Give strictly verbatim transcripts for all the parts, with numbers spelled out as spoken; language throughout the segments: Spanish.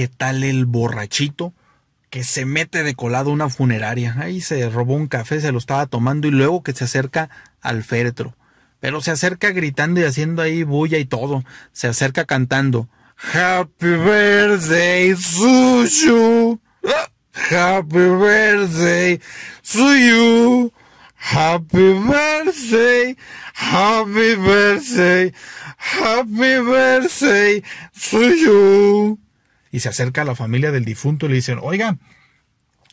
¿Qué tal el borrachito que se mete de colado a una funeraria? Ahí se robó un café, se lo estaba tomando y luego que se acerca al féretro. Pero se acerca gritando y haciendo ahí bulla y todo. Se acerca cantando. Happy birthday, Suyu. Happy birthday, Suyu. Happy birthday, happy birthday, happy birthday, Suyu. Y se acerca a la familia del difunto y le dicen, oiga,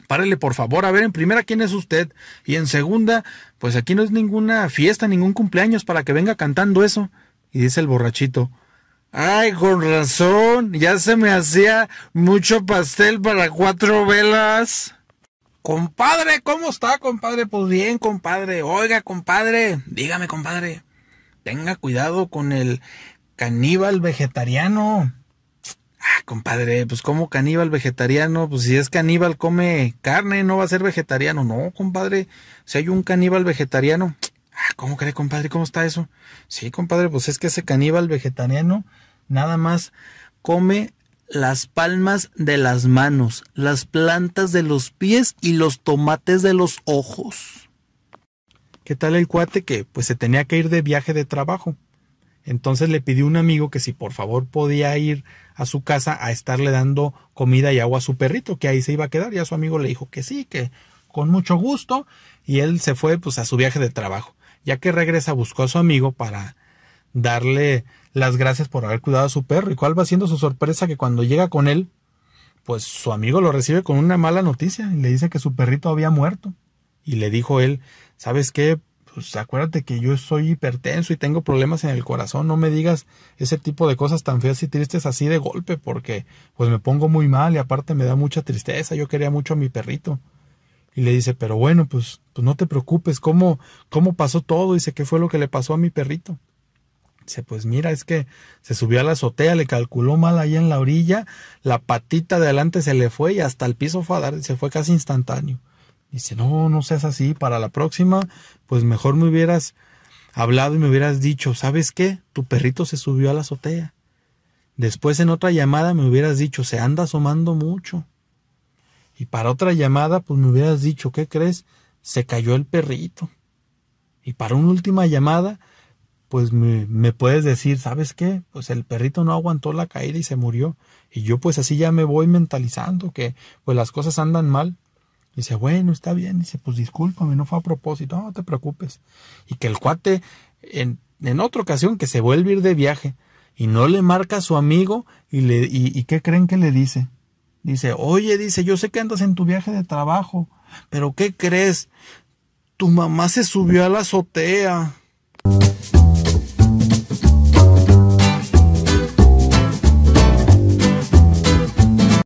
párele por favor, a ver, en primera, ¿quién es usted? Y en segunda, pues aquí no es ninguna fiesta, ningún cumpleaños para que venga cantando eso. Y dice el borrachito, ay, con razón, ya se me hacía mucho pastel para cuatro velas. Compadre, ¿cómo está, compadre? Pues bien, compadre. Oiga, compadre, dígame, compadre, tenga cuidado con el caníbal vegetariano. Ah, compadre, pues como caníbal vegetariano, pues si es caníbal come carne, no va a ser vegetariano. No, compadre, si hay un caníbal vegetariano. Ah, ¿cómo cree, compadre? ¿Cómo está eso? Sí, compadre, pues es que ese caníbal vegetariano nada más come las palmas de las manos, las plantas de los pies y los tomates de los ojos. ¿Qué tal el cuate que pues se tenía que ir de viaje de trabajo? Entonces le pidió a un amigo que si por favor podía ir a su casa a estarle dando comida y agua a su perrito, que ahí se iba a quedar. Y a su amigo le dijo que sí, que con mucho gusto. Y él se fue pues a su viaje de trabajo. Ya que regresa, buscó a su amigo para darle las gracias por haber cuidado a su perro. Y cuál va siendo su sorpresa, que cuando llega con él, pues su amigo lo recibe con una mala noticia. Y le dice que su perrito había muerto. Y le dijo él, ¿sabes qué? Pues acuérdate que yo soy hipertenso y tengo problemas en el corazón, no me digas ese tipo de cosas tan feas y tristes así de golpe, porque pues me pongo muy mal y aparte me da mucha tristeza, yo quería mucho a mi perrito. Y le dice, pero bueno, pues, pues no te preocupes, ¿cómo, cómo pasó todo? Dice, ¿qué fue lo que le pasó a mi perrito? Dice, pues mira, es que se subió a la azotea, le calculó mal ahí en la orilla, la patita de adelante se le fue y hasta el piso fue a dar, se fue casi instantáneo. Dice, no, no seas así, para la próxima, pues mejor me hubieras hablado y me hubieras dicho, ¿sabes qué? Tu perrito se subió a la azotea. Después en otra llamada me hubieras dicho, se anda asomando mucho. Y para otra llamada, pues me hubieras dicho, ¿qué crees? Se cayó el perrito. Y para una última llamada, pues me, me puedes decir, ¿sabes qué? Pues el perrito no aguantó la caída y se murió. Y yo pues así ya me voy mentalizando que pues las cosas andan mal. Dice, bueno, está bien. Dice, pues discúlpame, no fue a propósito. No te preocupes. Y que el cuate, en, en otra ocasión, que se vuelve a ir de viaje y no le marca a su amigo. Y, le, y, ¿Y qué creen que le dice? Dice, oye, dice, yo sé que andas en tu viaje de trabajo, pero ¿qué crees? Tu mamá se subió a la azotea.